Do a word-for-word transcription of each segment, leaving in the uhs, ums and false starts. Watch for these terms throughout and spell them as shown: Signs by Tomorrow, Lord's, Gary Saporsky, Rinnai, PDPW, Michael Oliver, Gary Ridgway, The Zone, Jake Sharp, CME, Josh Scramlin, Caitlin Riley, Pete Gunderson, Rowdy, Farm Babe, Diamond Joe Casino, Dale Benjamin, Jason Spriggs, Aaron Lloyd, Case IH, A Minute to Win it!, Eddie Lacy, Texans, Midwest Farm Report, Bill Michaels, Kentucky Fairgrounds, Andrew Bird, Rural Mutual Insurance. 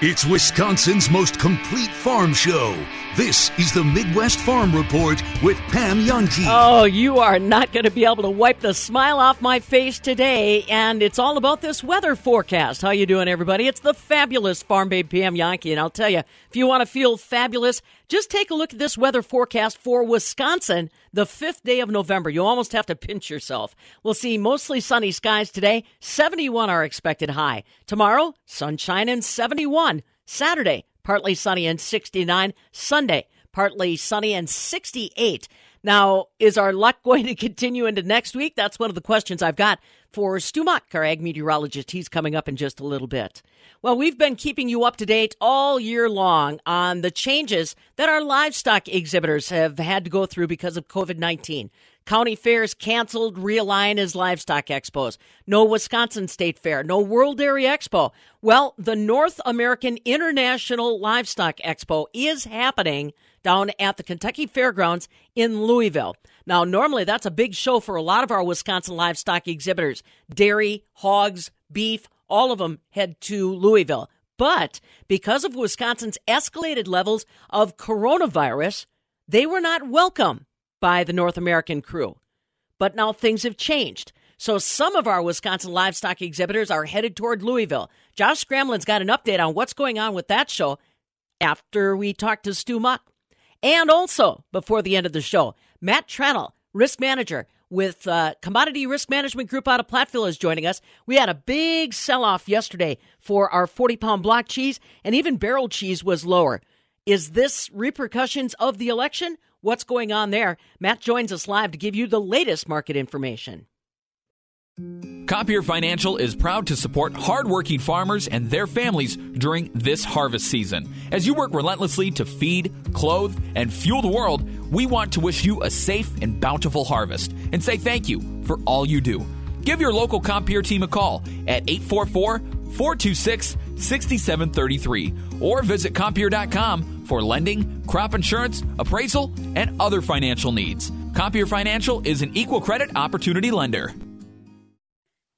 It's Wisconsin's most complete farm show. This is the Midwest Farm Report with Pam Jahnke. Oh, you are not going to be able to wipe the smile off my face today, and it's all about this weather forecast. How you doing, everybody? It's the fabulous Farm Babe Pam Jahnke, and I'll tell you, if you want to feel fabulous, just take a look at this weather forecast for Wisconsin, the fifth day of November. You almost have to pinch yourself. We'll see mostly sunny skies today. seventy-one are expected high. Tomorrow, sunshine and seventy-one. Saturday, partly sunny and sixty-nine. Sunday, partly sunny and sixty-eight. Now, is our luck going to continue into next week? That's one of the questions I've got for Stu Mock, our ag meteorologist. He's coming up in just a little bit. Well, we've been keeping you up to date all year long on the changes that our livestock exhibitors have had to go through because of covid nineteen. County fairs canceled, realigned as livestock expos. No Wisconsin State Fair, no World Dairy Expo. Well, the North American International Livestock Expo is happening down at the Kentucky Fairgrounds in Louisville. Now, normally that's a big show for a lot of our Wisconsin livestock exhibitors. Dairy, hogs, beef, all of them head to Louisville. But because of Wisconsin's escalated levels of coronavirus, they were not welcome by the North American crew. But now things have changed. So some of our Wisconsin livestock exhibitors are headed toward Louisville. Josh Scramlin's got an update on what's going on with that show after we talk to Stu Mock. And also, before the end of the show, Matt Tranel, risk manager with uh, Commodity Risk Management Group out of Platteville, is joining us. We had a big sell-off yesterday for our forty-pound block cheese, and even barrel cheese was lower. Is this repercussions of the election? What's going on there? Matt joins us live to give you the latest market information. Compeer Financial is proud to support hardworking farmers and their families during this harvest season. As you work relentlessly to feed, clothe, and fuel the world, we want to wish you a safe and bountiful harvest and say thank you for all you do. Give your local Compeer team a call at eight four four, four two six, six seven three three or visit Compeer dot com for lending, crop insurance, appraisal, and other financial needs. Compeer Financial is an equal credit opportunity lender.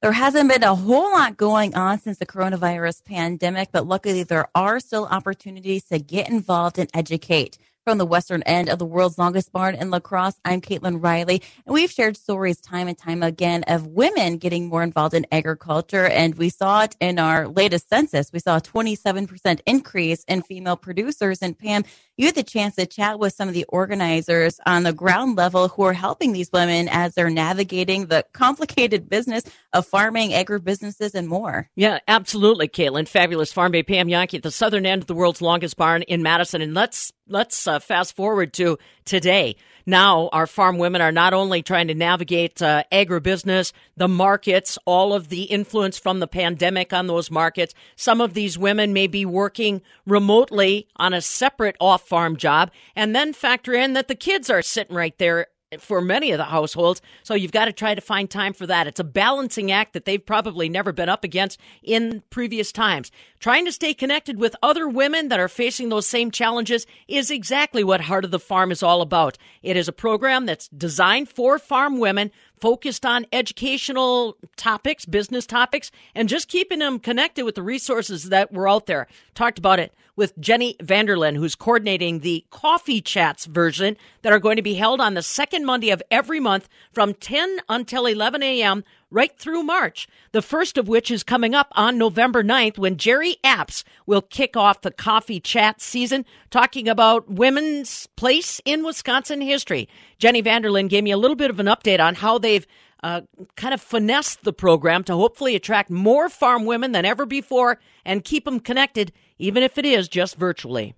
There hasn't been a whole lot going on since the coronavirus pandemic, but luckily there are still opportunities to get involved and educate. From the western end of the world's longest barn in La Crosse, I'm Caitlin Riley, and we've shared stories time and time again of women getting more involved in agriculture, and we saw it in our latest census. We saw a twenty-seven percent increase in female producers, and Pam, you had the chance to chat with some of the organizers on the ground level who are helping these women as they're navigating the complicated business of farming, agribusinesses, and more. Yeah, absolutely, Caitlin. Fabulous Farm Babe Pam Jahnke at the southern end of the world's longest barn in Madison, and let's Let's uh, fast forward to today. Now, our farm women are not only trying to navigate uh, agribusiness, the markets, all of the influence from the pandemic on those markets. Some of these women may be working remotely on a separate off-farm job, and then factor in that the kids are sitting right there for many of the households. So you've got to try to find time for that. It's a balancing act that they've probably never been up against in previous times. Trying to stay connected with other women that are facing those same challenges is exactly what Heart of the Farm is all about. It is a program that's designed for farm women, focused on educational topics, business topics, and just keeping them connected with the resources that were out there. Talked about it with Jenny Vanderlin, who's coordinating the Coffee Chats version that are going to be held on the second Monday of every month from ten until eleven a.m. right through March, the first of which is coming up on November ninth when Jerry Apps will kick off the Coffee Chat season, talking about women's place in Wisconsin history. Jenny Vanderlin gave me a little bit of an update on how they've uh, kind of finessed the program to hopefully attract more farm women than ever before and keep them connected, even if it is just virtually.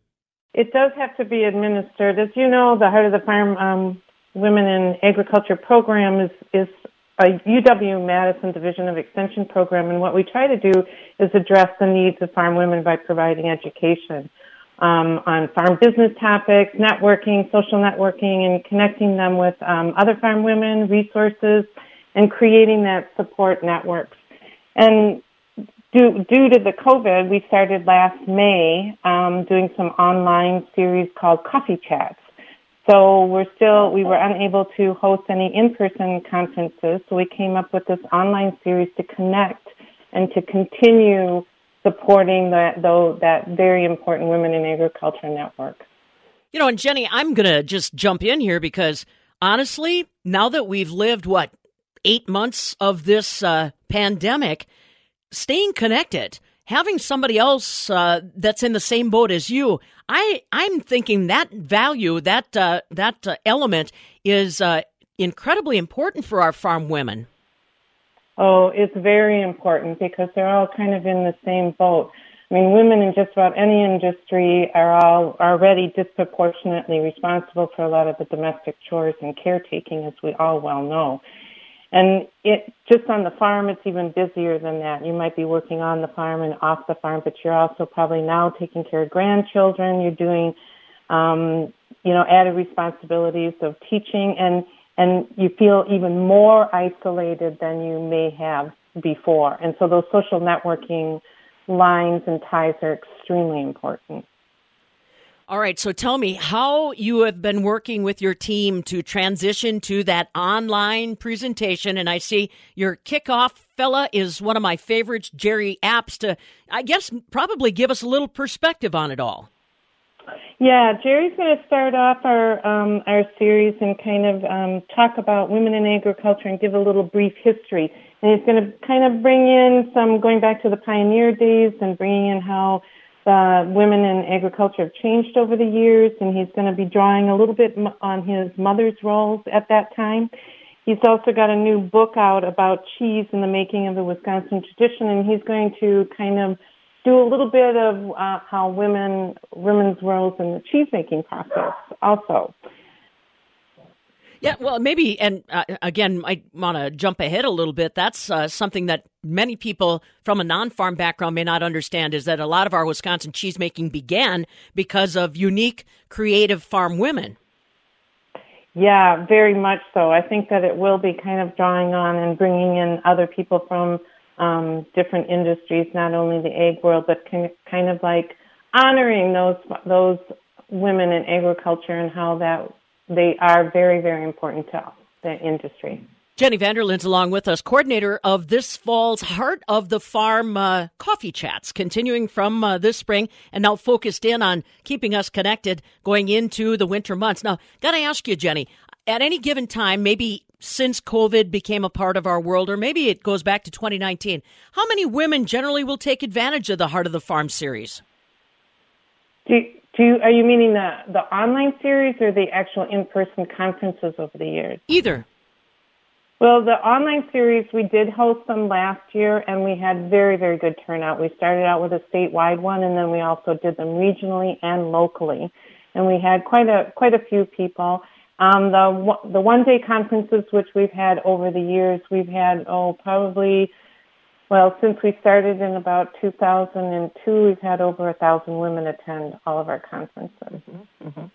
It does have to be administered. As you know, the Heart of the Farm um, Women in Agriculture program is is a U W-Madison Division of Extension program, and what we try to do is address the needs of farm women by providing education um, on farm business topics, networking, social networking, and connecting them with um, other farm women, resources, and creating that support networks. And due, due to the COVID, we started last May um, doing some online series called Coffee Chats. So we're still, we were unable to host any in-person conferences, so we came up with this online series to connect and to continue supporting that, though, that very important Women in Agriculture network. You know, and Jenny, I'm going to just jump in here because, honestly, now that we've lived, what, eight months of this uh, pandemic, staying connected, having somebody else uh, that's in the same boat as you, I, I'm thinking that value, that, uh, that uh, element is uh, incredibly important for our farm women. Oh, it's very important because they're all kind of in the same boat. I mean, women in just about any industry are all already disproportionately responsible for a lot of the domestic chores and caretaking, as we all well know. And it just on the farm, it's even busier than that. You might be working on the farm and off the farm, but you're also probably now taking care of grandchildren. You're doing, um, you know, added responsibilities of teaching, and and you feel even more isolated than you may have before. And so those social networking lines and ties are extremely important. All right, so tell me how you have been working with your team to transition to that online presentation. And I see your kickoff fella is one of my favorites, Jerry Apps, to, I guess, probably give us a little perspective on it all. Yeah, Jerry's going to start off our um, our series and kind of um, talk about women in agriculture and give a little brief history. And he's going to kind of bring in some, going back to the pioneer days and bringing in how the women in agriculture have changed over the years. And he's going to be drawing a little bit on his mother's roles at that time. He's also got a new book out about cheese and the making of the Wisconsin tradition. And he's going to kind of do a little bit of uh, how women women's roles in the cheese-making process also. Yeah, well, maybe, and uh, again, I want to jump ahead a little bit. That's uh, something that many people from a non-farm background may not understand, is that a lot of our Wisconsin cheese-making began because of unique, creative farm women. Yeah, very much so. I think that it will be kind of drawing on and bringing in other people from Um, different industries, not only the egg world, but can, kind of like honoring those those women in agriculture and how that they are very, very important to the industry. Jenny Vanderlin's along with us, coordinator of this fall's Heart of the Farm uh, Coffee Chats, continuing from uh, this spring and now focused in on keeping us connected going into the winter months. Now, got to ask you, Jenny, at any given time, maybe since COVID became a part of our world, or maybe it goes back to twenty nineteen, how many women generally will take advantage of the Heart of the Farm series? Do, do you, are you meaning the, the online series or the actual in-person conferences over the years? Either. Well, the online series, we did host them last year, and we had very, very good turnout. We started out with a statewide one, and then we also did them regionally and locally. And we had quite a quite a few people. Um, the the one-day conferences, which we've had over the years, we've had, oh, probably, well, since we started in about two thousand two, we've had over one thousand women attend all of our conferences. Mm-hmm. Mm-hmm.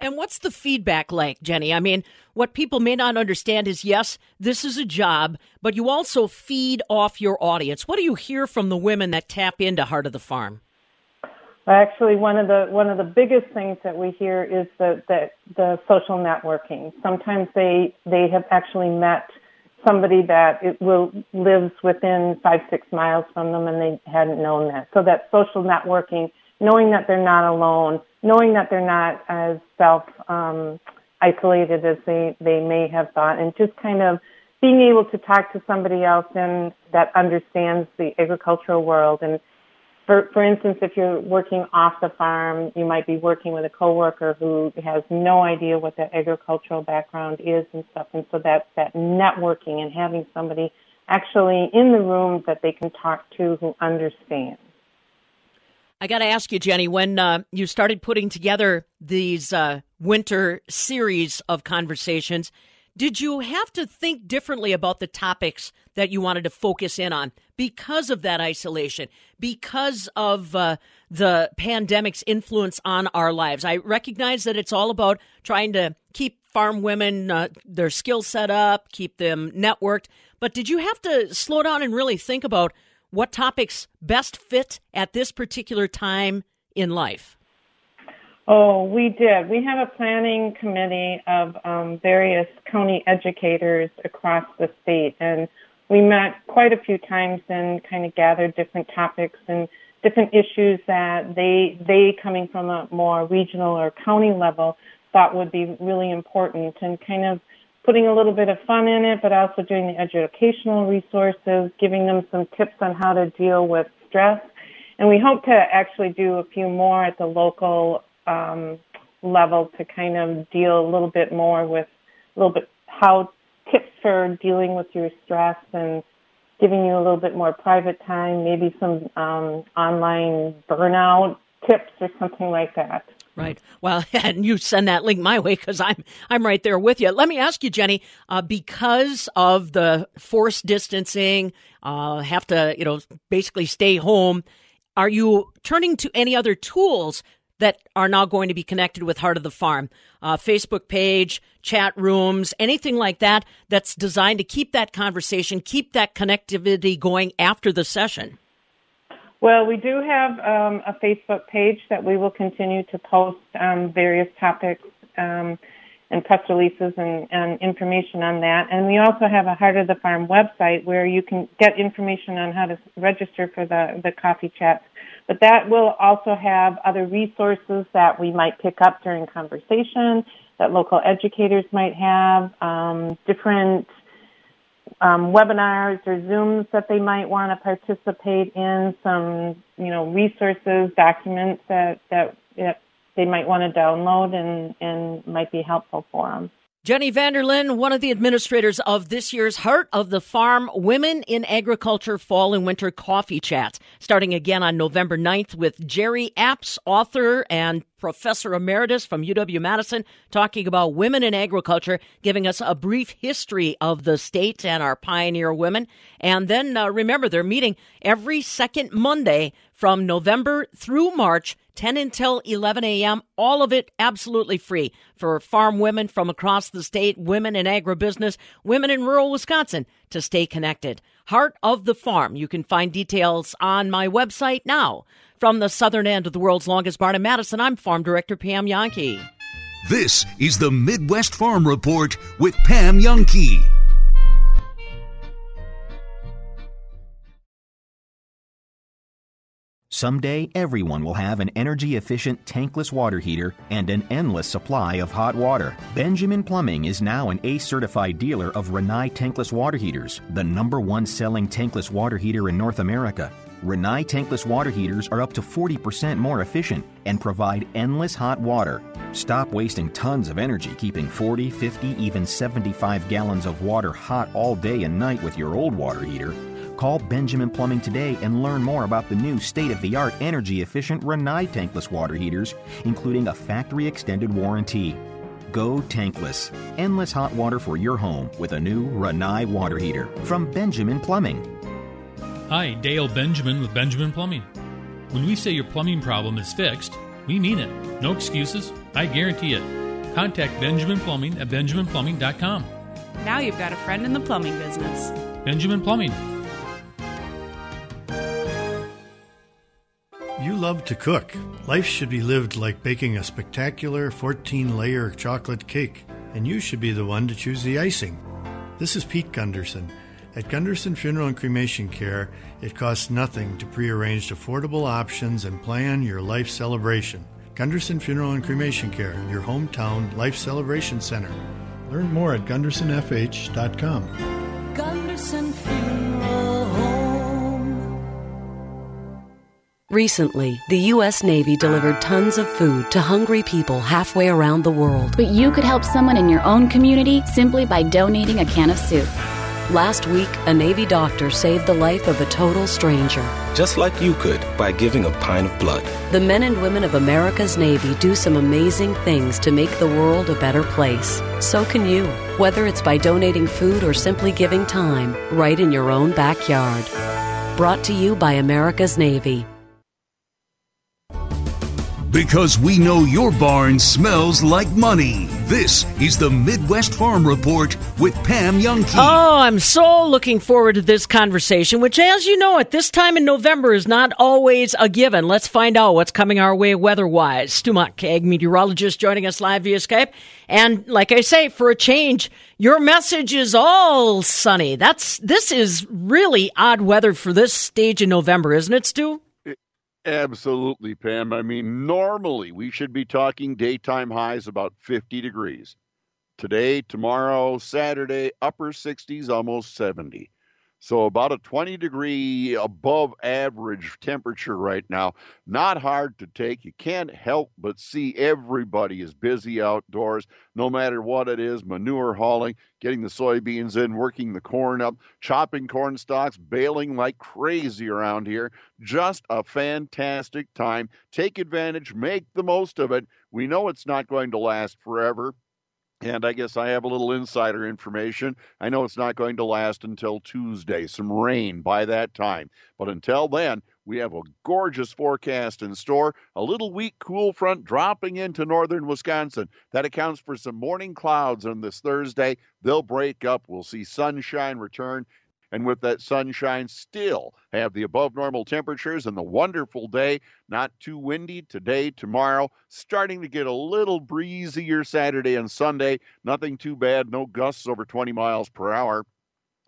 And what's the feedback like, Jenny? I mean, what people may not understand is, yes, this is a job, but you also feed off your audience. What do you hear from the women that tap into Heart of the Farm? Actually, one of the one of the biggest things that we hear is the, the the social networking. Sometimes they they have actually met somebody that it will lives within five six miles from them, and they hadn't known that. So that social networking, knowing that they're not alone, knowing that they're not as self um, isolated as they they may have thought, and just kind of being able to talk to somebody else and that understands the agricultural world. And For, for instance, if you're working off the farm, you might be working with a coworker who has no idea what that agricultural background is and stuff. And so that's that networking and having somebody actually in the room that they can talk to who understands. I got to ask you, Jenny, when uh, you started putting together these uh, winter series of conversations, Did you have to think differently about the topics that you wanted to focus in on because of that isolation, because of uh, the pandemic's influence on our lives? I recognize that it's all about trying to keep farm women, uh, their skills set up, keep them networked. But did you have to slow down and really think about what topics best fit at this particular time in life? Oh, we did. We had a planning committee of um, various county educators across the state, and we met quite a few times and kind of gathered different topics and different issues that they, they coming from a more regional or county level, thought would be really important, and kind of putting a little bit of fun in it, but also doing the educational resources, giving them some tips on how to deal with stress. And we hope to actually do a few more at the local Um, level to kind of deal a little bit more with a little bit how tips for dealing with your stress and giving you a little bit more private time, maybe some um, online burnout tips or something like that. Right. Well, and you send that link my way because I'm I'm right there with you. Let me ask you, Jenny, uh, because of the forced distancing, uh, have to, you know, basically stay home, are you turning to any other tools that are now going to be connected with Heart of the Farm? Uh, Facebook page, chat rooms, anything like that that's designed to keep that conversation, keep that connectivity going after the session? Well, we do have um, a Facebook page that we will continue to post um, various topics um, and press releases and, and information on that. And we also have a Heart of the Farm website where you can get information on how to register for the, the coffee chats. But that will also have other resources that we might pick up during conversation, that local educators might have, um, different um, webinars or Zooms that they might want to participate in, some, you know, resources, documents that, that, that they might want to download and, and might be helpful for them. Jenny Vanderlin, one of the administrators of this year's Heart of the Farm Women in Agriculture Fall and Winter Coffee Chats, starting again on November ninth with Jerry Apps, author and professor emeritus from U W Madison, talking about women in agriculture, giving us a brief history of the state and our pioneer women. And then uh, remember, they're meeting every second Monday from November through March, ten until eleven a.m., all of it absolutely free for farm women from across the state, women in agribusiness, women in rural Wisconsin, to stay connected. Heart of the Farm. You can find details on my website now. From the southern end of the world's longest barn in Madison, I'm Farm Director Pam Jahnke. This is the Midwest Farm Report with Pam Jahnke. Someday, everyone will have an energy-efficient tankless water heater and an endless supply of hot water. Benjamin Plumbing is now an A C E-certified dealer of Rinnai tankless water heaters, the number one selling tankless water heater in North America. Rinnai tankless water heaters are up to forty percent more efficient and provide endless hot water. Stop wasting tons of energy keeping forty, fifty, even seventy-five gallons of water hot all day and night with your old water heater. Call Benjamin Plumbing today and learn more about the new state-of-the-art energy-efficient Rinnai tankless water heaters, including a factory-extended warranty. Go tankless. Endless hot water for your home with a new Rinnai water heater from Benjamin Plumbing. Hi, Dale Benjamin with Benjamin Plumbing. When we say your plumbing problem is fixed, we mean it. No excuses. I guarantee it. Contact Benjamin Plumbing at benjamin plumbing dot com. Now you've got a friend in the plumbing business. Benjamin Plumbing. You love to cook. Life should be lived like baking a spectacular fourteen-layer chocolate cake, and you should be the one to choose the icing. This is Pete Gunderson. At Gunderson Funeral and Cremation Care, it costs nothing to prearrange affordable options and plan your life celebration. Gunderson Funeral and Cremation Care, your hometown life celebration center. Learn more at gunderson f h dot com. Gunderson Funeral Home. Recently, the U S Navy delivered tons of food to hungry people halfway around the world. But you could help someone in your own community simply by donating a can of soup. Last week, a Navy doctor saved the life of a total stranger. Just like you could, by giving a pint of blood. The men and women of America's Navy do some amazing things to make the world a better place. So can you, whether it's by donating food or simply giving time, right in your own backyard. Brought to you by America's Navy. Because we know your barn smells like money. This is the Midwest Farm Report with Pam Jahnke. Oh, I'm so looking forward to this conversation, which, as you know, at this time in November is not always a given. Let's find out what's coming our way weather-wise. Stumach, ag meteorologist, joining us live via Skype. And like I say, for a change, your message is all sunny. That's This is really odd weather for this stage in November, isn't it, Stu? Absolutely, Pam. I mean, normally we should be talking daytime highs about fifty degrees. Today, tomorrow, Saturday, upper sixties, almost seventy. So about a twenty degree above average temperature right now. Not hard to take. You can't help but see everybody is busy outdoors, no matter what it is, manure hauling, getting the soybeans in, working the corn up, chopping corn stalks, baling like crazy around here. Just a fantastic time. Take advantage. Make the most of it. We know it's not going to last forever. And I guess I have a little insider information. I know it's not going to last until Tuesday, some rain by that time. But until then, we have a gorgeous forecast in store, a little weak cool front dropping into northern Wisconsin. That accounts for some morning clouds on this Thursday. They'll break up. We'll see sunshine return. And with that sunshine, still have the above normal temperatures and the wonderful day. Not too windy today, tomorrow. Starting to get a little breezier Saturday and Sunday. Nothing too bad. No gusts over twenty miles per hour.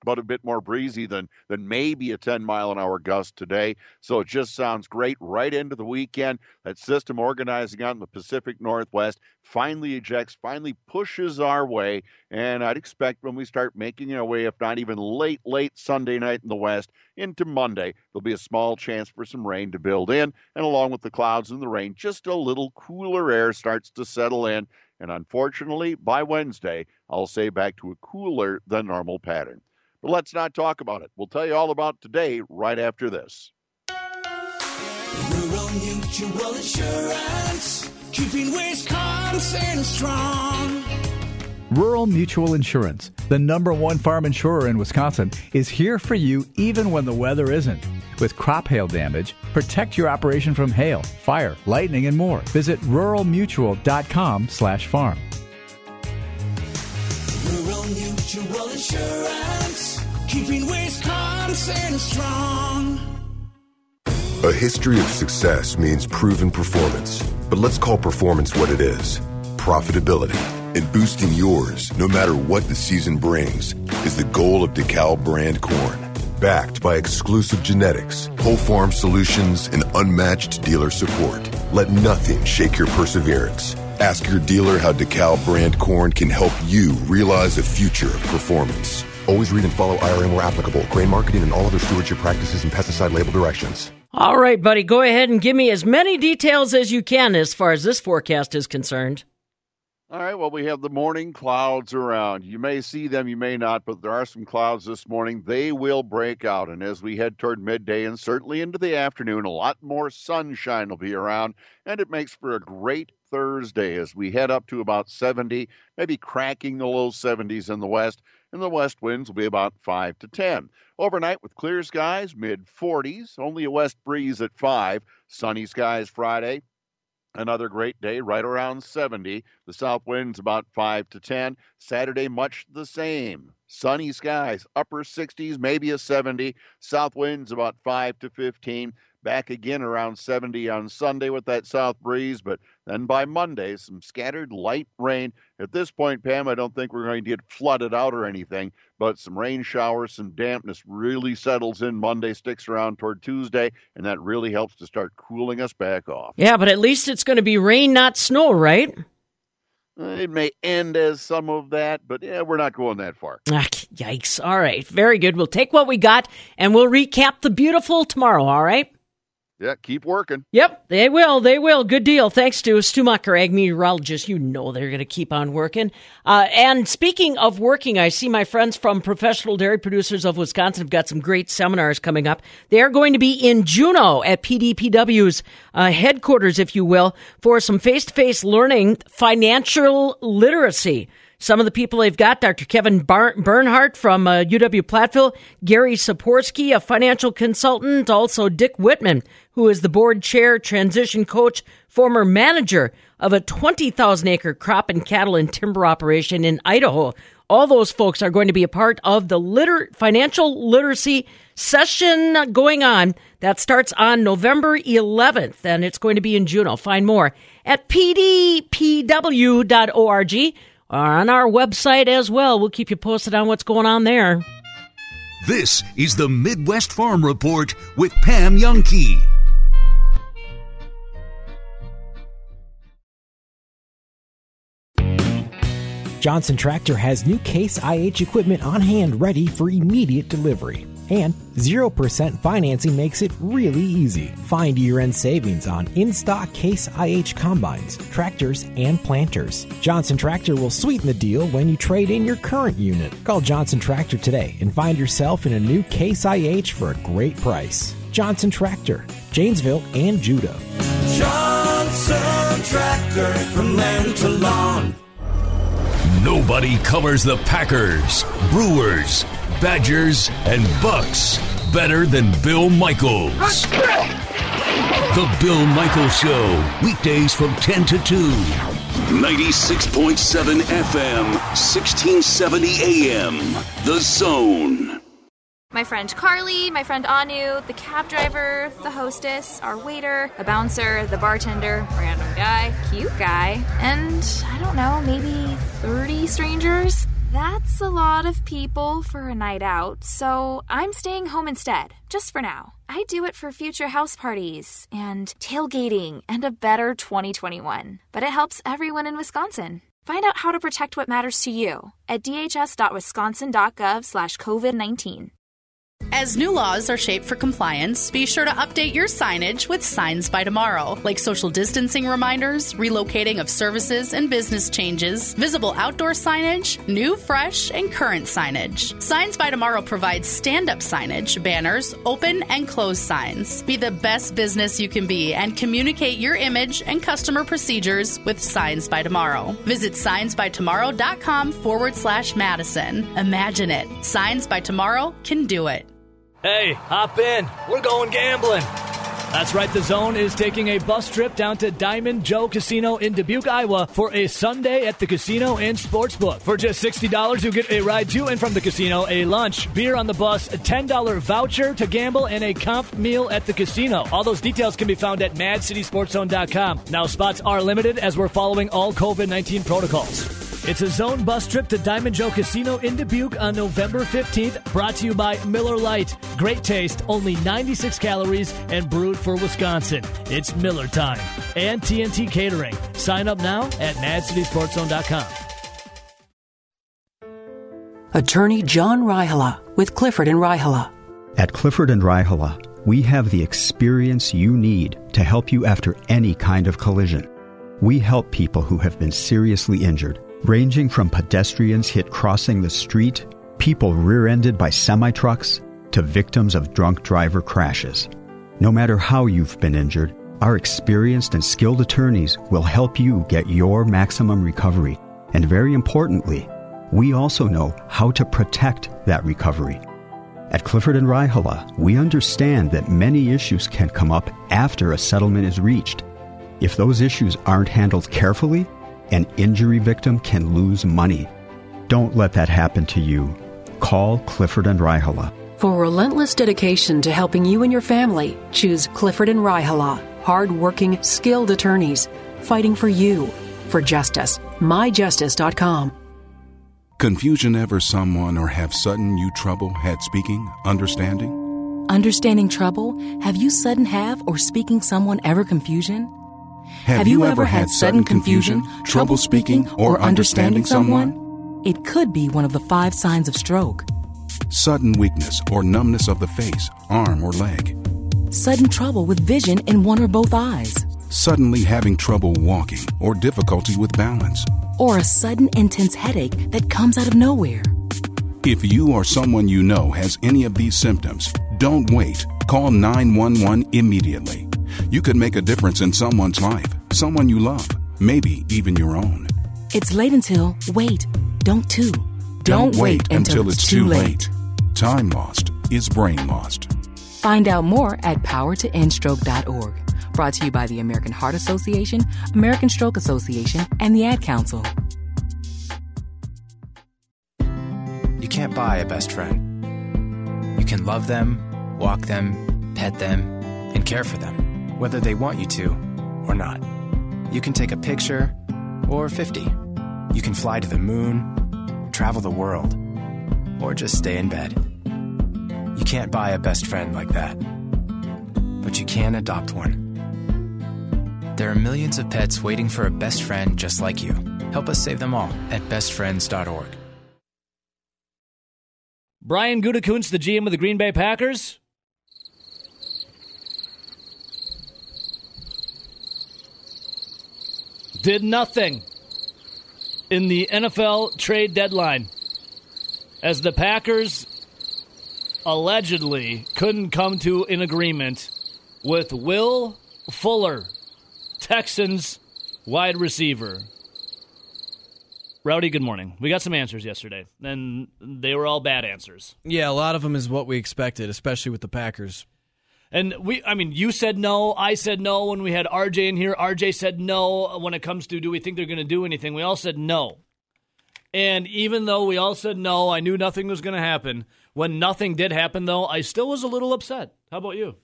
But a bit more breezy than than maybe a ten mile an hour gust today. So it just sounds great right into the weekend. That system organizing out in the Pacific Northwest finally ejects, finally pushes our way. And I'd expect when we start making our way, if not even late, late Sunday night in the west into Monday, there'll be a small chance for some rain to build in. And along with the clouds and the rain, just a little cooler air starts to settle in. And unfortunately, by Wednesday, I'll say back to a cooler than normal pattern. But let's not talk about it. We'll tell you all about today right after this. Rural Mutual Insurance, keeping Wisconsin strong. Rural Mutual Insurance, the number one farm insurer in Wisconsin, is here for you even when the weather isn't. With crop hail damage, protect your operation from hail, fire, lightning, and more. Visit rural mutual dot com slash farm. Rural Mutual Insurance, keeping Wisconsin strong. A history of success means proven performance, but let's call performance what it is: profitability. And boosting yours, no matter what the season brings, is the goal of DeKalb Brand Corn. Backed by exclusive genetics, whole farm solutions, and unmatched dealer support, let nothing shake your perseverance. Ask your dealer how DeKalb Brand Corn can help you realize a future of performance. Always read and follow I R M where applicable, grain marketing, and all other stewardship practices and pesticide label directions. All right, buddy, go ahead and give me as many details as you can as far as this forecast is concerned. All right, well, we have the morning clouds around. You may see them, you may not, but there are some clouds this morning. They will break out, and as we head toward midday and certainly into the afternoon, a lot more sunshine will be around, and it makes for a great Thursday as we head up to about seventy, maybe cracking the low seventies in the west, and the west winds will be about five to ten. Overnight with clear skies, mid forties, only a west breeze at five, sunny skies Friday. Another great day, right around seventy. The south wind's about five to ten. Saturday, much the same. Sunny skies, upper sixties, maybe a seventy. South wind's about five to fifteen. Back again around seventy on Sunday with that south breeze. But then by Monday, some scattered light rain. At this point, Pam, I don't think we're going to get flooded out or anything. But some rain showers, some dampness really settles in Monday, sticks around toward Tuesday, and that really helps to start cooling us back off. Yeah, but at least it's going to be rain, not snow, right? It may end as some of that, but yeah, we're not going that far. Ah, yikes. All right. Very good. We'll take what we got, and we'll recap the beautiful tomorrow, all right? Yeah, keep working. Yep, they will. They will. Good deal. Thanks to Stumacher, ag meteorologist. You know they're going to keep on working. Uh, and speaking of working, I see my friends from Professional Dairy Producers of Wisconsin have got some great seminars coming up. They are going to be in Juneau at P D P W's uh, headquarters, if you will, for some face-to-face learning, financial literacy. Some of the people they've got, Doctor Kevin Bernhardt from uh, U W Platteville, Gary Saporsky, a financial consultant, also Dick Whitman, who is the board chair, transition coach, former manager of a twenty thousand acre crop and cattle and timber operation in Idaho. All those folks are going to be a part of the liter- financial literacy session going on. That starts on November eleventh, and it's going to be in Juneau. Find more at p d p w dot org. On our website as well. We'll keep you posted on what's going on there. This is the Midwest Farm Report with Pam Jahnke. Johnson Tractor has new Case I H equipment on hand ready for immediate delivery. And zero percent financing makes it really easy. Find year-end savings on in-stock Case I H combines, tractors, and planters. Johnson Tractor will sweeten the deal when you trade in your current unit. Call Johnson Tractor today and find yourself in a new Case I H for a great price. Johnson Tractor, Janesville and Judah. Johnson Tractor, from land to lawn. Nobody covers the Packers, Brewers, Badgers, and Bucks better than Bill Michaels. The Bill Michaels Show, weekdays from ten to two. ninety-six point seven F M, sixteen seventy A M, The Zone. My friend Carly, my friend Anu, the cab driver, the hostess, our waiter, the bouncer, the bartender, random guy, cute guy, and, I don't know, maybe thirty strangers? That's a lot of people for a night out, so I'm staying home instead, just for now. I do it for future house parties and tailgating and a better twenty twenty-one, but it helps everyone in Wisconsin. Find out how to protect what matters to you at d h s dot wisconsin dot gov slash covid nineteen. As new laws are shaped for compliance, be sure to update your signage with Signs by Tomorrow, like social distancing reminders, relocating of services and business changes, visible outdoor signage, new, fresh, and current signage. Signs by Tomorrow provides stand-up signage, banners, open and closed signs. Be the best business you can be and communicate your image and customer procedures with Signs by Tomorrow. Visit signs by tomorrow dot com forward slash Madison. Imagine it. Signs by Tomorrow can do it. Hey, hop in. We're going gambling. That's right, The Zone is taking a bus trip down to Diamond Joe Casino in Dubuque, Iowa for a Sunday at the casino and sportsbook. For just sixty dollars, you get a ride to and from the casino, a lunch, beer on the bus, a ten dollar voucher to gamble, and a comp meal at the casino. All those details can be found at mad city sports zone dot com. Now, spots are limited as we're following all covid nineteen protocols. It's a Zone bus trip to Diamond Joe Casino in Dubuque on November fifteenth, brought to you by Miller Lite. Great taste, only ninety-six calories, and brewed for Wisconsin. It's Miller time. And T N T Catering. Sign up now at mad city sports zone dot com. Attorney John Rihala with Clifford and Rihala. At Clifford and Rihala, we have the experience you need to help you after any kind of collision. We help people who have been seriously injured, ranging from pedestrians hit crossing the street, people rear-ended by semi-trucks, to victims of drunk driver crashes. No matter how you've been injured, our experienced and skilled attorneys will help you get your maximum recovery. And very importantly, we also know how to protect that recovery. At Clifford and Rihala, we understand that many issues can come up after a settlement is reached. If those issues aren't handled carefully, an injury victim can lose money. Don't let that happen to you. Call Clifford and Rihala. For relentless dedication to helping you and your family, choose Clifford and Rihala. Hard-working, skilled attorneys fighting for you. For justice, my justice dot com. Confusion ever someone or have sudden you trouble had speaking, understanding? Understanding trouble? Have you sudden have or speaking someone ever confusion? Have, Have you, you ever, ever had sudden confusion, confusion trouble speaking, or understanding someone? It could be one of the five signs of stroke. Sudden weakness or numbness of the face, arm, or leg. sudden trouble with vision in one or both eyes, suddenly having trouble walking or difficulty with balance, or a sudden intense headache that comes out of nowhere. If you or someone you know has any of these symptoms, don't wait. Call nine one one immediately. You could make a difference in someone's life, someone you love, maybe even your own. It's late until wait. Don't too. Don't, Don't wait, wait until, until it's, it's too late. late. Time lost is brain lost. Find out more at power to end stroke dot org. Brought to you by the American Heart Association, American Stroke Association, and the Ad Council. You can't buy a best friend. You can love them, walk them, pet them, and care for them, whether they want you to or not. You can take a picture or fifty. You can fly to the moon, travel the world, or just stay in bed. You can't buy a best friend like that, but you can adopt one. There are millions of pets waiting for a best friend just like you. Help us save them all at best friends dot org. Brian Gutekunst, the G M of the Green Bay Packers. Did nothing in the N F L trade deadline as the Packers allegedly couldn't come to an agreement with Will Fuller, Texans wide receiver. Rowdy, good morning. We got some answers yesterday, and they were all bad answers. Yeah, a lot of them is what we expected, especially with the Packers. And we, I mean, you said no, I said no when we had R J in here. R J said no when it comes to do we think they're going to do anything. We all said no. And even though we all said no, I knew nothing was going to happen. When nothing did happen, though, I still was a little upset. How about you?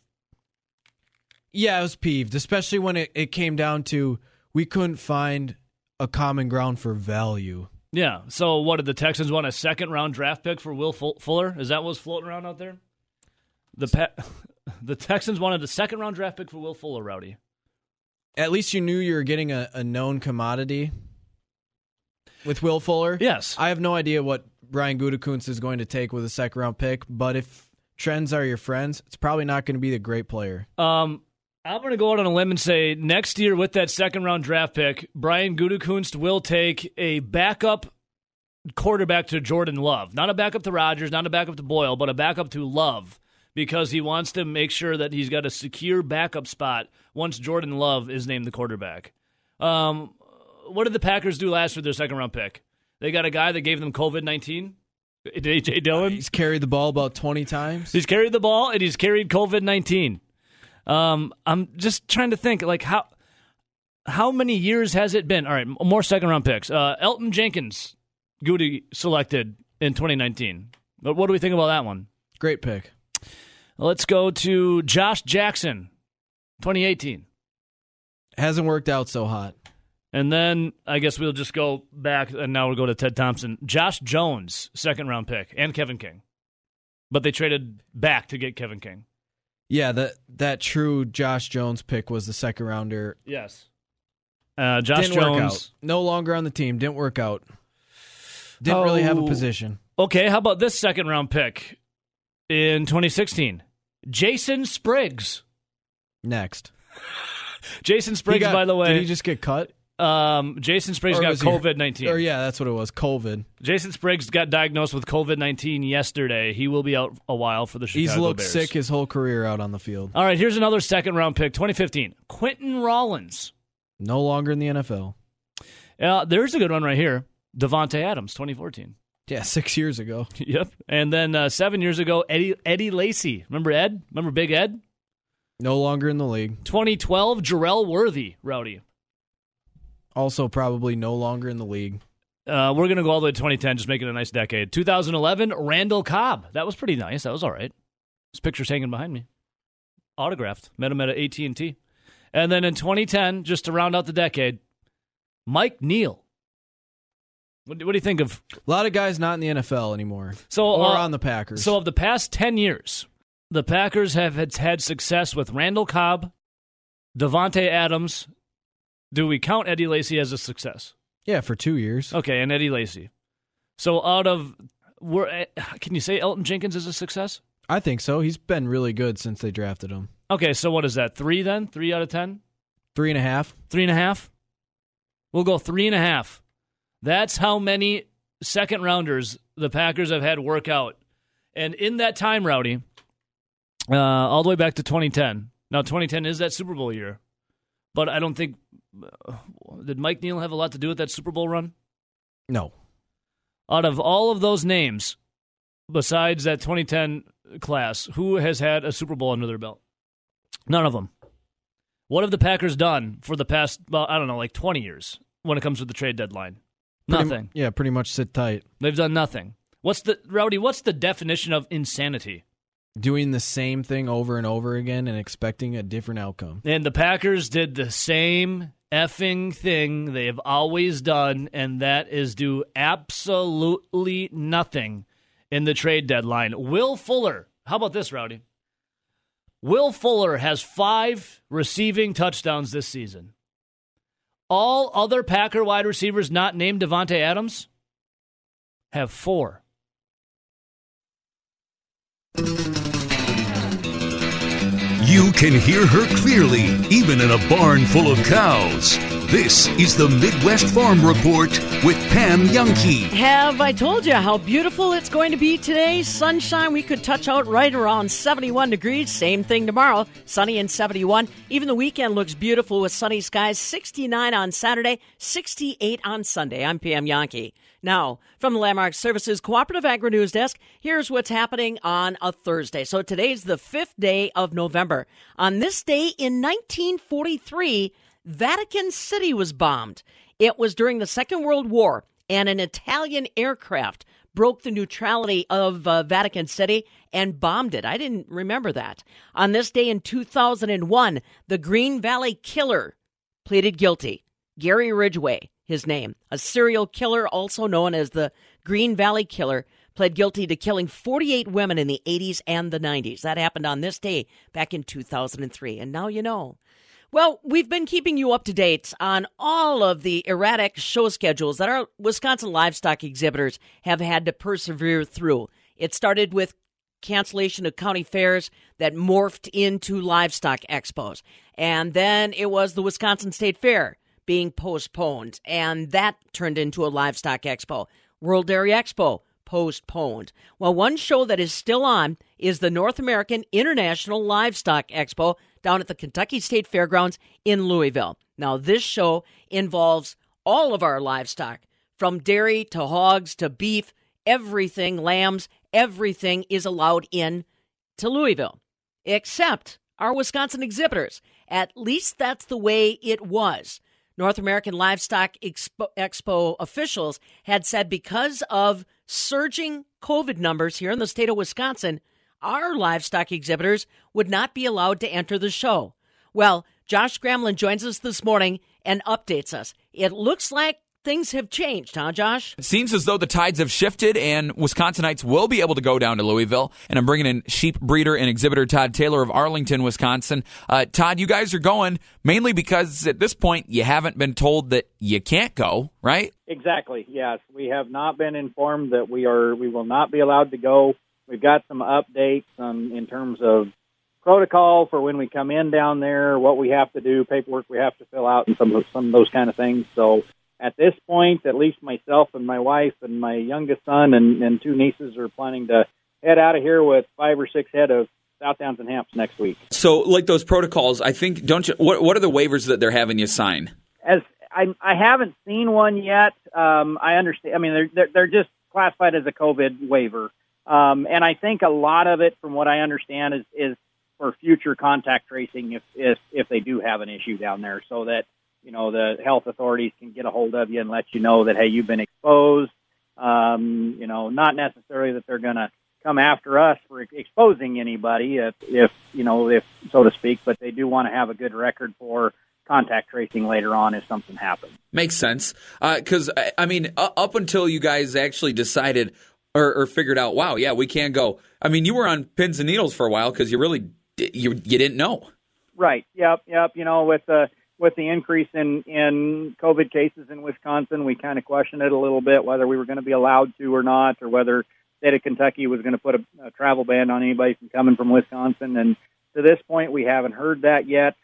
Yeah, I was peeved, especially when it, it came down to we couldn't find a common ground for value. Yeah. So what did the Texans want? A second round draft pick for Will Fuller? Is that what was floating around out there? The pa- the Texans wanted a second round draft pick for Will Fuller, Rowdy. At least you knew you were getting a, a known commodity with Will Fuller. Yes. I have no idea what Brian Gutekunst is going to take with a second round pick, but if trends are your friends, it's probably not going to be a great player. Um, I'm going to go out on a limb and say next year with that second-round draft pick, Brian Gutekunst will take a backup quarterback to Jordan Love. Not a backup to Rodgers, not a backup to Boyle, but a backup to Love because he wants to make sure that he's got a secure backup spot once Jordan Love is named the quarterback. Um, what did the Packers do last year with their second-round pick? They got a guy that gave them covid nineteen? A J Dillon? He's carried the ball about twenty times. He's carried the ball, and he's carried covid nineteen. Um, I'm just trying to think, like, how how many years has it been? All right, more second-round picks. Uh, Elton Jenkins, Goody selected in twenty nineteen. But what do we think about that one? Great pick. Let's go to Josh Jackson, twenty eighteen. Hasn't worked out so hot. And then I guess we'll just go back, and now we'll go to Ted Thompson. Josh Jones, second-round pick, and Kevin King. But they traded back to get Kevin King. Yeah, that that true Josh Jones pick was the second rounder. Yes. Uh, Josh Didn't Jones. Work out. No longer on the team. Didn't work out. Didn't oh. really have a position. Okay, how about this second round pick in twenty sixteen? Jason Spriggs. Next. Jason Spriggs, got, by the way. Did he just get cut? Um, Jason Spriggs or got covid nineteen. Or yeah, that's what it was, COVID. Jason Spriggs got diagnosed with covid nineteen yesterday. He will be out a while for the Chicago Bears. He's looked Bears. sick his whole career out on the field. All right, here's another second-round pick, twenty fifteen. Quentin Rollins. No longer in the N F L. Uh, there's a good one right here. Davante Adams, twenty fourteen. Yeah, six years ago. Yep. And then uh, seven years ago, Eddie, Eddie Lacy. Remember Ed? Remember Big Ed? No longer in the league. twenty twelve, Jarrell Worthy, Rowdy. Also probably no longer in the league. Uh, we're going to go all the way to twenty ten, just make it a nice decade. two thousand eleven, Randall Cobb. That was pretty nice. That was all right. His picture's hanging behind me. Autographed. Met him at A T and T. And then in twenty ten, just to round out the decade, Mike Neal. What do, what do you think of? A lot of guys not in the N F L anymore so, or uh, on the Packers. So of the past ten years, the Packers have had, had success with Randall Cobb, Davante Adams. Do we count Eddie Lacy as a success? Yeah, for two years. Okay, and Eddie Lacy. So out of, we're, can you say Elton Jenkins is a success? I think so. He's been really good since they drafted him. Okay, so what is that, three then? Three out of ten? Three and a half. Three and a half? We'll go three and a half. That's how many second-rounders the Packers have had work out. And in that time, Rowdy, uh, all the way back to twenty ten. Now, twenty ten is that Super Bowl year. But I don't think... Uh, did Mike Neal have a lot to do with that Super Bowl run? No. Out of all of those names, besides that twenty ten class, who has had a Super Bowl under their belt? None of them. What have the Packers done for the past, well, I don't know, like twenty years when it comes to the trade deadline? Pretty, nothing. Yeah, pretty much sit tight. They've done nothing. What's the Rowdy, what's the definition of insanity? Doing the same thing over and over again and expecting a different outcome. And the Packers did the same effing thing they have always done, and that is do absolutely nothing in the trade deadline. Will Fuller. How about this, Rowdy? Will Fuller has five receiving touchdowns this season. All other Packer wide receivers not named Davante Adams have four. You can hear her clearly, even in a barn full of cows. This is the Midwest Farm Report with Pam Jahnke. Have I told you how beautiful it's going to be today? Sunshine, we could touch out right around seventy-one degrees. Same thing tomorrow, sunny and seventy-one. Even the weekend looks beautiful with sunny skies, sixty-nine on Saturday, sixty-eight on Sunday. I'm Pam Jahnke. Now, from the Landmark Services Cooperative Agri News Desk, here's what's happening on a Thursday. So today's the fifth day of November. On this day in nineteen forty-three, Vatican City was bombed. It was during the Second World War, and an Italian aircraft broke the neutrality of uh, Vatican City and bombed it. I didn't remember that. On this day in two thousand one, the Green Valley Killer pleaded guilty. Gary Ridgway, his name, a serial killer also known as the Green Valley Killer, pled guilty to killing forty-eight women in the eighties and the nineties. That happened on this day back in two thousand three. And now you know. Well, we've been keeping you up to date on all of the erratic show schedules that our Wisconsin livestock exhibitors have had to persevere through. It started with cancellation of county fairs that morphed into livestock expos. And then it was the Wisconsin State Fair being postponed, and that turned into a livestock expo. World Dairy Expo, postponed. Well, one show that is still on is the North American International Livestock Expo down at the Kentucky State Fairgrounds in Louisville. Now, this show involves all of our livestock, from dairy to hogs to beef, everything, lambs, everything is allowed in to Louisville, except our Wisconsin exhibitors. At least that's the way it was. North American Livestock Expo, Expo officials had said because of surging COVID numbers here in the state of Wisconsin, our livestock exhibitors would not be allowed to enter the show. Well, Josh Gramlin joins us this morning and updates us. It looks like things have changed, huh, Josh? It seems as though the tides have shifted, and Wisconsinites will be able to go down to Louisville. And I'm bringing in sheep breeder and exhibitor Todd Taylor of Arlington, Wisconsin. Uh, Todd, you guys are going mainly because at this point you haven't been told that you can't go, right? Exactly, yes. We have not been informed that we are. We will not be allowed to go. We've got some updates um, in terms of protocol for when we come in down there, what we have to do, paperwork we have to fill out, and some, some of those kind of things. So at this point, at least myself and my wife and my youngest son and, and two nieces are planning to head out of here with five or six head of Southdowns and Hamps next week. So, like those protocols, I think, don't you? What, what are the waivers that they're having you sign? As I, I haven't seen one yet. Um, I understand. I mean, they're, they're they're just classified as a COVID waiver, um, and I think a lot of it, from what I understand, is is for future contact tracing if if if they do have an issue down there, so that, you know, the health authorities can get a hold of you and let you know that, hey, you've been exposed. Um, you know, not necessarily that they're going to come after us for exposing anybody, if, if, you know, if so to speak, but they do want to have a good record for contact tracing later on if something happens. Makes sense. Because, uh, I, I mean, uh, up until you guys actually decided or, or figured out, wow, yeah, we can go. I mean, you were on pins and needles for a while because you really you, you didn't know. Right. Yep. Yep. You know, with the, uh, With the increase in, in COVID cases in Wisconsin, we kind of questioned it a little bit, whether we were going to be allowed to or not, or whether state of Kentucky was going to put a, a travel ban on anybody from coming from Wisconsin. And to this point, we haven't heard that yet.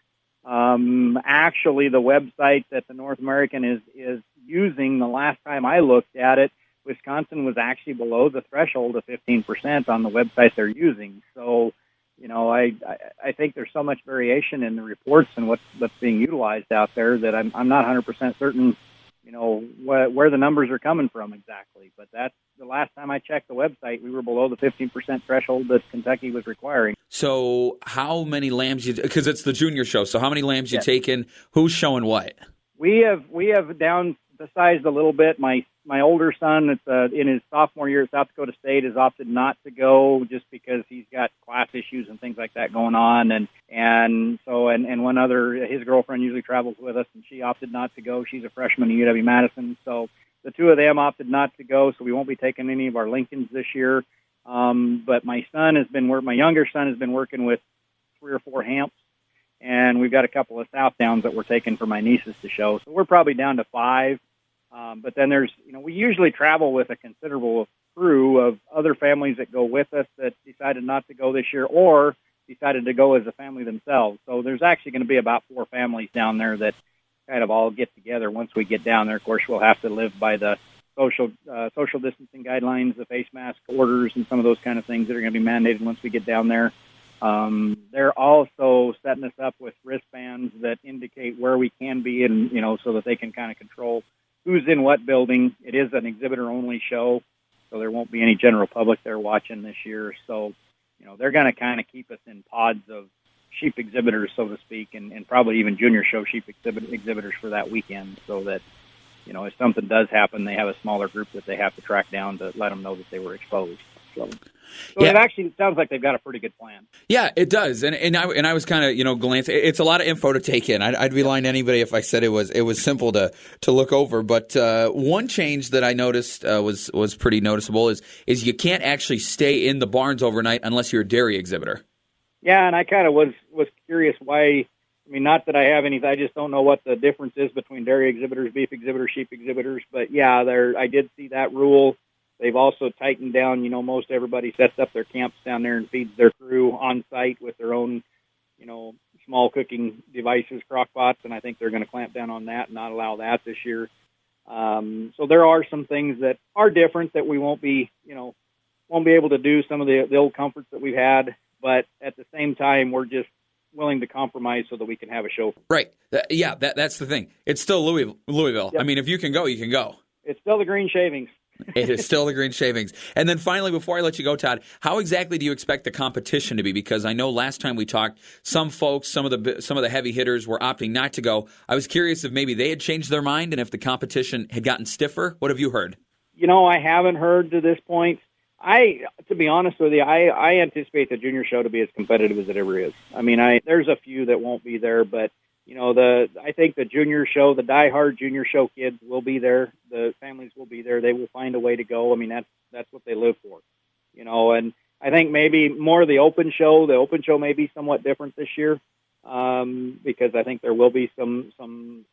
Um, actually, the website that the North American is, is using, the last time I looked at it, Wisconsin was actually below the threshold of fifteen percent on the website they're using. So, you know, I, I, I think there's so much variation in the reports and what's, what's being utilized out there that I'm, I'm not one hundred percent certain, you know, wh- where the numbers are coming from exactly. But that's the last time I checked the website, we were below the fifteen percent threshold that Kentucky was requiring. So how many lambs you, because it's the junior show, so how many lambs you yes. taking? Who's showing what? We have we have downsized a little bit. My my older son, it's, uh, in his sophomore year at South Dakota State, has opted not to go just because he's got class issues and things like that going on. And and so and, and one other, his girlfriend usually travels with us, and she opted not to go. She's a freshman at U W Madison. So the two of them opted not to go, so we won't be taking any of our Lincolns this year. Um, but my son has been work. My younger son has been working with three or four hamps, and we've got a couple of South Downs that we're taking for my nieces to show. So we're probably down to five. Um, but then there's, you know, we usually travel with a considerable crew of other families that go with us that decided not to go this year or decided to go as a family themselves. So there's actually going to be about four families down there that kind of all get together once we get down there. Of course, we'll have to live by the social uh, social distancing guidelines, the face mask orders, and some of those kind of things that are going to be mandated once we get down there. Um, they're also setting us up with wristbands that indicate where we can be in, you know, so that they can kind of control who's in what building. It is an exhibitor-only show, so there won't be any general public there watching this year. So, you know, they're going to kind of keep us in pods of sheep exhibitors, so to speak, and, and probably even junior show sheep exhibit, exhibitors for that weekend so that, you know, if something does happen, they have a smaller group that they have to track down to let them know that they were exposed. So... So yeah. It actually sounds like they've got a pretty good plan. Yeah, it does. And and I and I was kind of, you know, glancing. It's a lot of info to take in. I'd, I'd be lying to anybody if I said it was it was simple to, to look over. But uh, one change that I noticed uh, was was pretty noticeable is is you can't actually stay in the barns overnight unless you're a dairy exhibitor. Yeah, and I kind of was, was curious why. I mean, not that I have any. I just don't know what the difference is between dairy exhibitors, beef exhibitors, sheep exhibitors. But yeah, there I did see that rule. They've also tightened down, you know, most everybody sets up their camps down there and feeds their crew on site with their own, you know, small cooking devices, crock pots, and I think they're going to clamp down on that and not allow that this year. Um, so there are some things that are different that we won't be, you know, won't be able to do some of the, the old comforts that we've had, but at the same time, we're just willing to compromise so that we can have a show. Right. That, yeah, that, that's the thing. It's still Louisville. Louisville. Yep. I mean, if you can go, you can go. It's still the green shavings. It is still the green shavings. And then finally, before I let you go, Todd, how exactly do you expect the competition to be? Because I know last time we talked, some folks, some of the some of the heavy hitters were opting not to go. I was curious if maybe they had changed their mind and if the competition had gotten stiffer. What have you heard? You know, I haven't heard to this point. I, to be honest with you, I, I anticipate the junior show to be as competitive as it ever is. I mean, I there's a few that won't be there, but you know, the I think the junior show, the diehard junior show kids will be there. The families will be there. They will find a way to go. I mean, that's that's what they live for, you know. And I think maybe more the open show. The open show may be somewhat different this year um, because I think there will be some some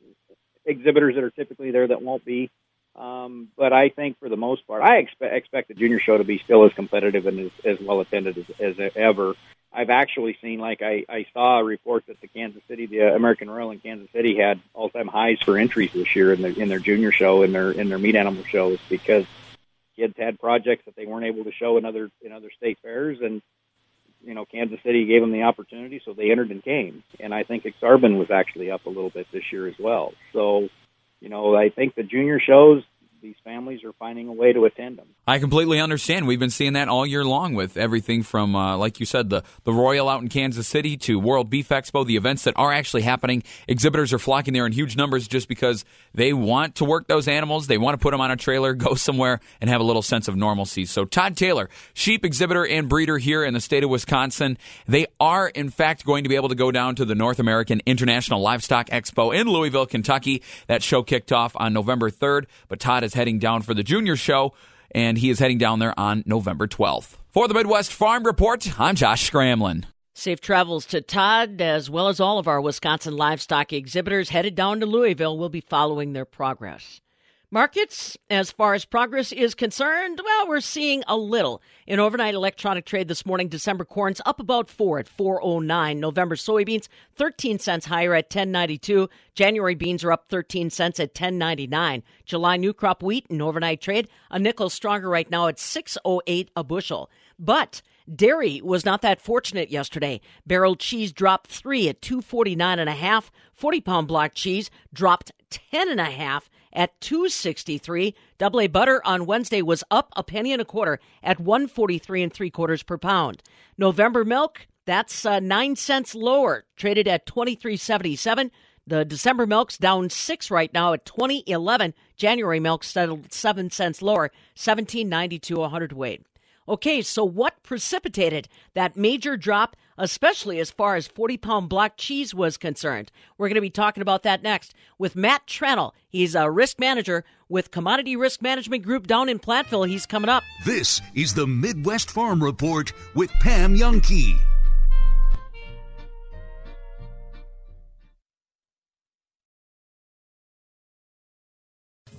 exhibitors that are typically there that won't be. Um, but I think for the most part, I expect expect the junior show to be still as competitive and as, as well attended as, as ever. I've actually seen, like I, I saw a report that the Kansas City, the American Royal in Kansas City, had all-time highs for entries this year in their in their junior show and their in their meat animal shows because kids had projects that they weren't able to show in other in other state fairs, and you know Kansas City gave them the opportunity, so they entered and came. And I think Exarban was actually up a little bit this year as well. So, you know, I think the junior shows, these families are finding a way to attend them. I completely understand. We've been seeing that all year long with everything from, uh, like you said, the, the Royal out in Kansas City to World Beef Expo, the events that are actually happening. Exhibitors are flocking there in huge numbers just because they want to work those animals. They want to put them on a trailer, go somewhere, and have a little sense of normalcy. So Todd Taylor, sheep exhibitor and breeder here in the state of Wisconsin. They are, in fact, going to be able to go down to the North American International Livestock Expo in Louisville, Kentucky. That show kicked off on November third, but Todd is heading down for the junior show, and he is heading down there on November twelfth. For the Midwest Farm Report, I'm Josh Scramlin. Safe travels to Todd, as well as all of our Wisconsin livestock exhibitors headed down to Louisville. We'll be following their progress. Markets, as far as progress is concerned, well, we're seeing a little. In overnight electronic trade this morning, December corn's up about four at four oh nine. November soybeans, thirteen cents higher at ten ninety-two. January beans are up thirteen cents at ten ninety-nine. July new crop wheat in overnight trade, a nickel stronger right now at six oh eight a bushel. But dairy was not that fortunate yesterday. Barrel cheese dropped three at two forty-nine and a half. forty-pound block cheese dropped ten and a half at two sixty-three. Double A butter on Wednesday was up a penny and a quarter at one forty-three and three quarters per pound. November milk, that's uh, nine cents lower, traded at twenty-three seventy-seven. The December milk's down six right now at twenty eleven. January milk settled seven cents lower, seventeen ninety-two a hundredweight. Okay, so what precipitated that major drop, especially as far as forty-pound block cheese was concerned? We're going to be talking about that next with Matt Tranel. He's a risk manager with Commodity Risk Management Group down in Platteville. He's coming up. This is the Midwest Farm Report with Pam Jahnke.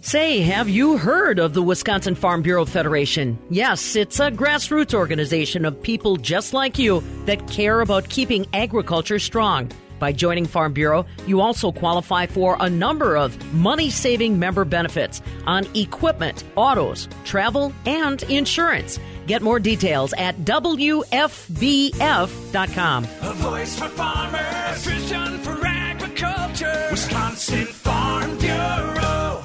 Say, have you heard of the Wisconsin Farm Bureau Federation? Yes, it's a grassroots organization of people just like you that care about keeping agriculture strong. By joining Farm Bureau, you also qualify for a number of money-saving member benefits on equipment, autos, travel, and insurance. Get more details at W F B F dot com. A voice for farmers, a vision for agriculture, Wisconsin Farm Bureau.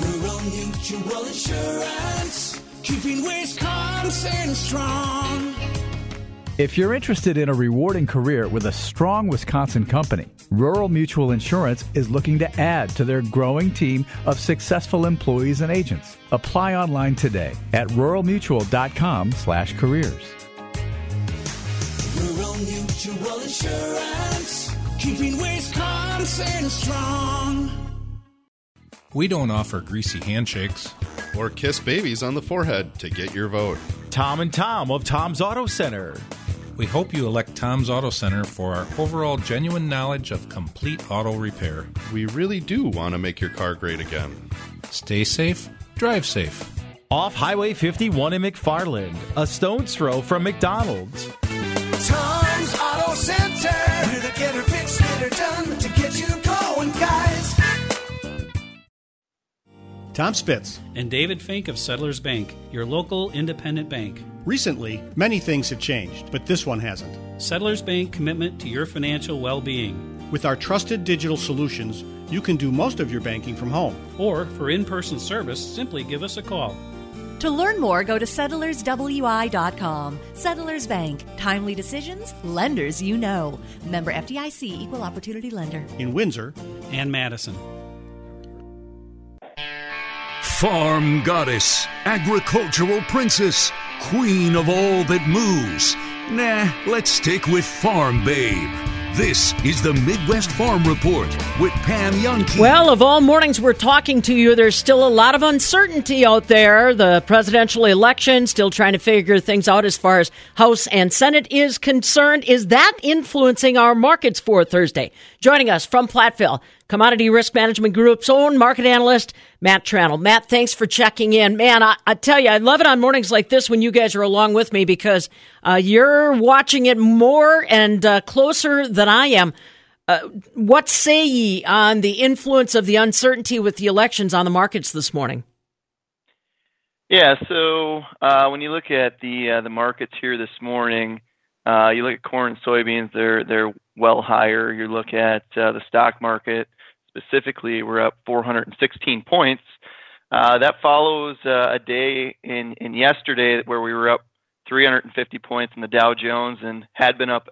Rural Mutual Insurance, keeping Wisconsin strong. If you're interested in a rewarding career with a strong Wisconsin company, Rural Mutual Insurance is looking to add to their growing team of successful employees and agents. Apply online today at rural mutual dot com slash careers. Rural Mutual Insurance, keeping Wisconsin strong. We don't offer greasy handshakes or kiss babies on the forehead to get your vote. Tom and Tom of Tom's Auto Center. We hope you elect Tom's Auto Center for our overall genuine knowledge of complete auto repair. We really do want to make your car great again. Stay safe, drive safe. Off Highway fifty-one in McFarland, a stone's throw from McDonald's. Tom's Auto Center. Here to get her fixed, get her done, to get you going, guys. Tom Spitz and David Fink of Settlers Bank, your local independent bank. Recently, many things have changed, but this one hasn't. Settlers Bank commitment to your financial well-being. With our trusted digital solutions, you can do most of your banking from home. Or for in-person service, simply give us a call. To learn more, go to settlers w i dot com. Settlers Bank, timely decisions, lenders you know. Member F D I C, Equal Opportunity Lender. In Windsor and Madison. Farm goddess, agricultural princess, queen of all that moves. Nah, let's stick with Farm Babe. This is the Midwest Farm Report with Pam Jahnke. Well, of all mornings we're talking to you, there's still a lot of uncertainty out there. The presidential election, still trying to figure things out as far as House and Senate is concerned. Is that influencing our markets for Thursday? Joining us from Platteville, Commodity Risk Management Group's own market analyst, Matt Tranel. Matt, thanks for checking in. Man, I, I tell you, I love it on mornings like this when you guys are along with me because uh, you're watching it more and uh, closer than I am. Uh, what say ye on the influence of the uncertainty with the elections on the markets this morning? Yeah, so uh, when you look at the uh, the markets here this morning, uh, you look at corn and soybeans, they're they're well higher. You look at uh, the stock market. Specifically, we're up four hundred sixteen points. Uh, that follows uh, a day in, in yesterday where we were up three hundred fifty points in the Dow Jones and had been up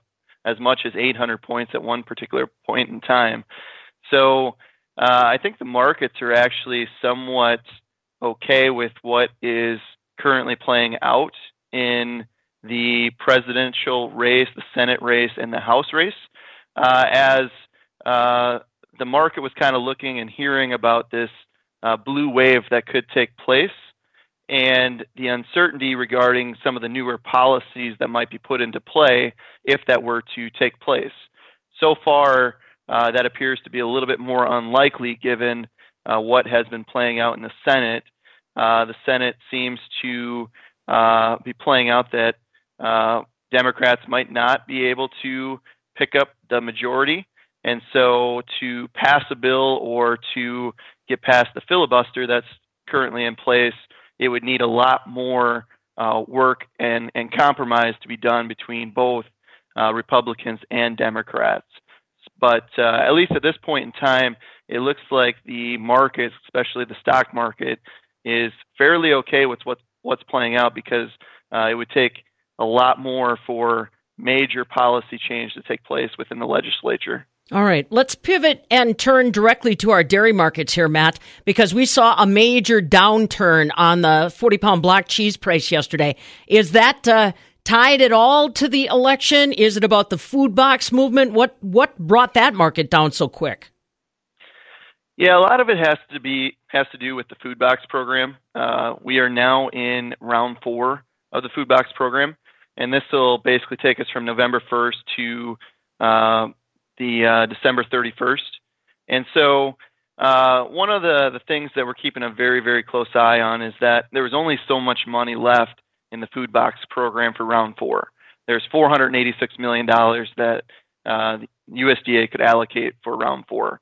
as much as eight hundred points at one particular point in time. So uh, I think the markets are actually somewhat okay with what is currently playing out in the presidential race, the Senate race, and the House race uh, as uh the market was kind of looking and hearing about this uh, blue wave that could take place and the uncertainty regarding some of the newer policies that might be put into play if that were to take place. So far, uh, that appears to be a little bit more unlikely given uh, what has been playing out in the Senate. Uh, the Senate seems to uh, be playing out that uh, Democrats might not be able to pick up the majority. And so to pass a bill or to get past the filibuster that's currently in place, it would need a lot more uh, work and, and compromise to be done between both uh, Republicans and Democrats. But uh, at least at this point in time, it looks like the markets, especially the stock market, is fairly okay with what's, what's playing out, because uh, it would take a lot more for major policy change to take place within the legislature. All right, let's pivot and turn directly to our dairy markets here, Matt, because we saw a major downturn on the forty-pound block cheese price yesterday. Is that uh, tied at all to the election? Is it about the food box movement? What what brought that market down so quick? Yeah, a lot of it has to be has to do with the food box program. Uh, we are now in round four of the food box program, and this will basically take us from November first to Uh, the uh, December thirty-first. And so uh, one of the, the things that we're keeping a very, very close eye on is that there was only so much money left in the food box program for round four. There's four hundred eighty-six million dollars that uh, the U S D A could allocate for round four.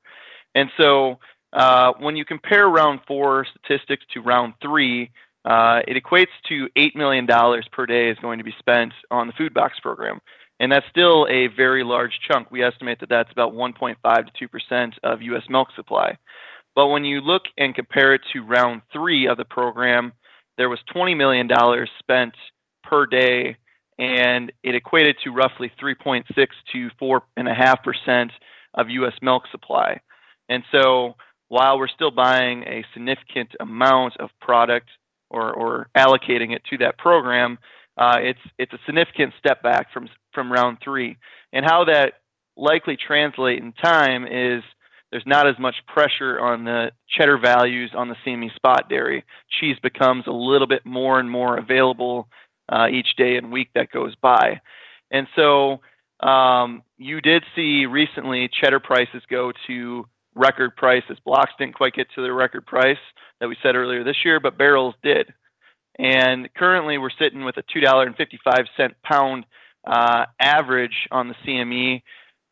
And so uh, when you compare round four statistics to round three, uh, it equates to eight million dollars per day is going to be spent on the food box program. And that's still a very large chunk. We estimate that that's about one point five to two percent of U S milk supply. But when you look and compare it to round three of the program, there was twenty million dollars spent per day, and it equated to roughly three point six to four point five percent of U S milk supply. And so while we're still buying a significant amount of product or, or allocating it to that program, Uh, it's it's a significant step back from from round three, and how that likely translate in time is there's not as much pressure on the cheddar values on the C M E spot dairy. Cheese becomes a little bit more and more available uh, each day and week that goes by, and so um, you did see recently cheddar prices go to record prices. Blocks didn't quite get to the record price that we said earlier this year, but barrels did. And currently, we're sitting with a two dollars and fifty-five cents pound uh, average on the C M E.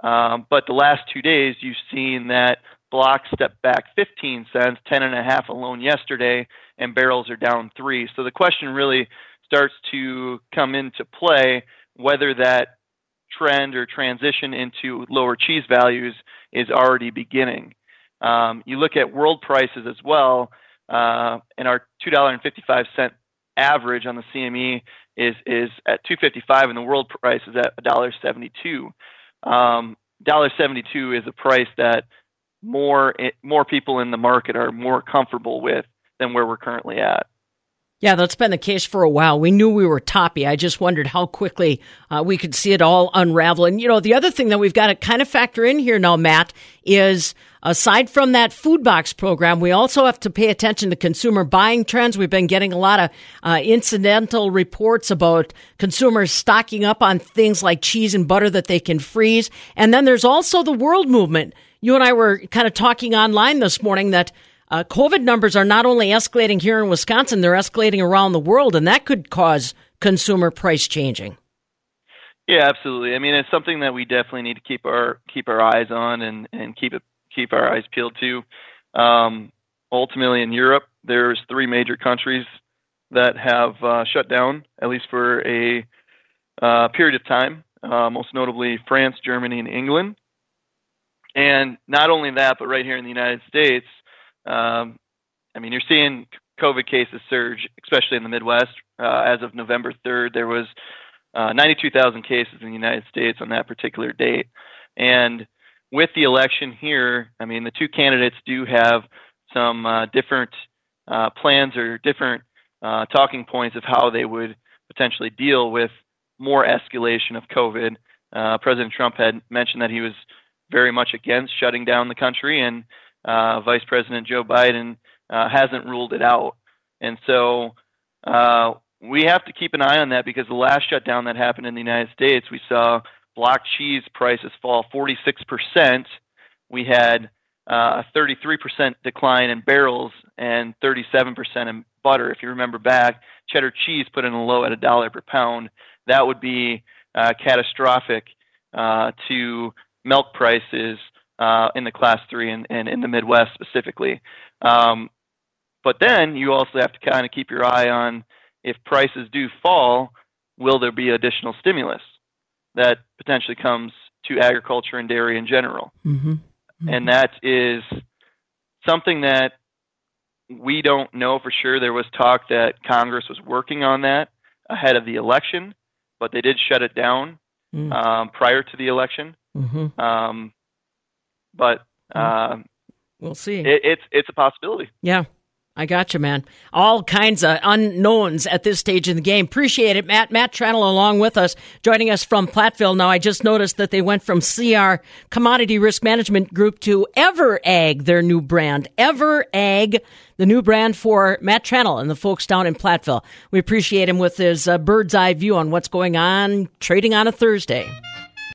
Um, but the last two days, you've seen that block step back fifteen cents, ten and a half alone yesterday, and barrels are down three. So the question really starts to come into play whether that trend or transition into lower cheese values is already beginning. Um, you look at world prices as well, uh, and our two dollars and fifty-five cents average on the C M E is is at two fifty-five, and the world price is at one dollar and seventy-two cents. Um, one dollar and seventy-two cents is a price that more more people in the market are more comfortable with than where we're currently at. Yeah, that's been the case for a while. We knew we were toppy. I just wondered how quickly uh, we could see it all unravel. And, you know, the other thing that we've got to kind of factor in here now, Matt, is aside from that food box program, we also have to pay attention to consumer buying trends. We've been getting a lot of uh, incidental reports about consumers stocking up on things like cheese and butter that they can freeze. And then there's also the world movement. You and I were kind of talking online this morning that Uh, COVID numbers are not only escalating here in Wisconsin, they're escalating around the world, and that could cause consumer price changing. Yeah, absolutely. I mean, it's something that we definitely need to keep our keep our eyes on and, and keep it keep our eyes peeled to. Um, ultimately, in Europe, there's three major countries that have uh, shut down, at least for a uh, period of time, uh, most notably France, Germany, and England. And not only that, but right here in the United States, Um, I mean, you're seeing COVID cases surge, especially in the Midwest. Uh, as of November third, there was uh, ninety-two thousand cases in the United States on that particular date. And with the election here, I mean, the two candidates do have some uh, different uh, plans or different uh, talking points of how they would potentially deal with more escalation of COVID. Uh, President Trump had mentioned that he was very much against shutting down the country, and Uh, Vice President Joe Biden uh, hasn't ruled it out. And so uh, we have to keep an eye on that, because the last shutdown that happened in the United States, we saw block cheese prices fall forty-six percent. We had uh, a thirty-three percent decline in barrels and thirty-seven percent in butter. If you remember back, cheddar cheese put in a low at a dollar per pound. That would be uh, catastrophic uh, to milk prices uh, in the class three and, and in the Midwest specifically. Um, but then you also have to kind of keep your eye on, if prices do fall, will there be additional stimulus that potentially comes to agriculture and dairy in general? Mm-hmm. Mm-hmm. And that is something that we don't know for sure. There was talk that Congress was working on that ahead of the election, but they did shut it down mm. um, prior to the election. Mm-hmm. Um, but uh, we'll see. It, it's it's a possibility. Yeah. I got you, man. All kinds of unknowns at this stage in the game. Appreciate it, Matt. Matt Tranel along with us, joining us from Platteville. Now, I just noticed that they went from C R, Commodity Risk Management Group, to EverAg, their new brand. EverAg, the new brand for Matt Tranel and the folks down in Platteville. We appreciate him with his uh, bird's eye view on what's going on, trading on a Thursday.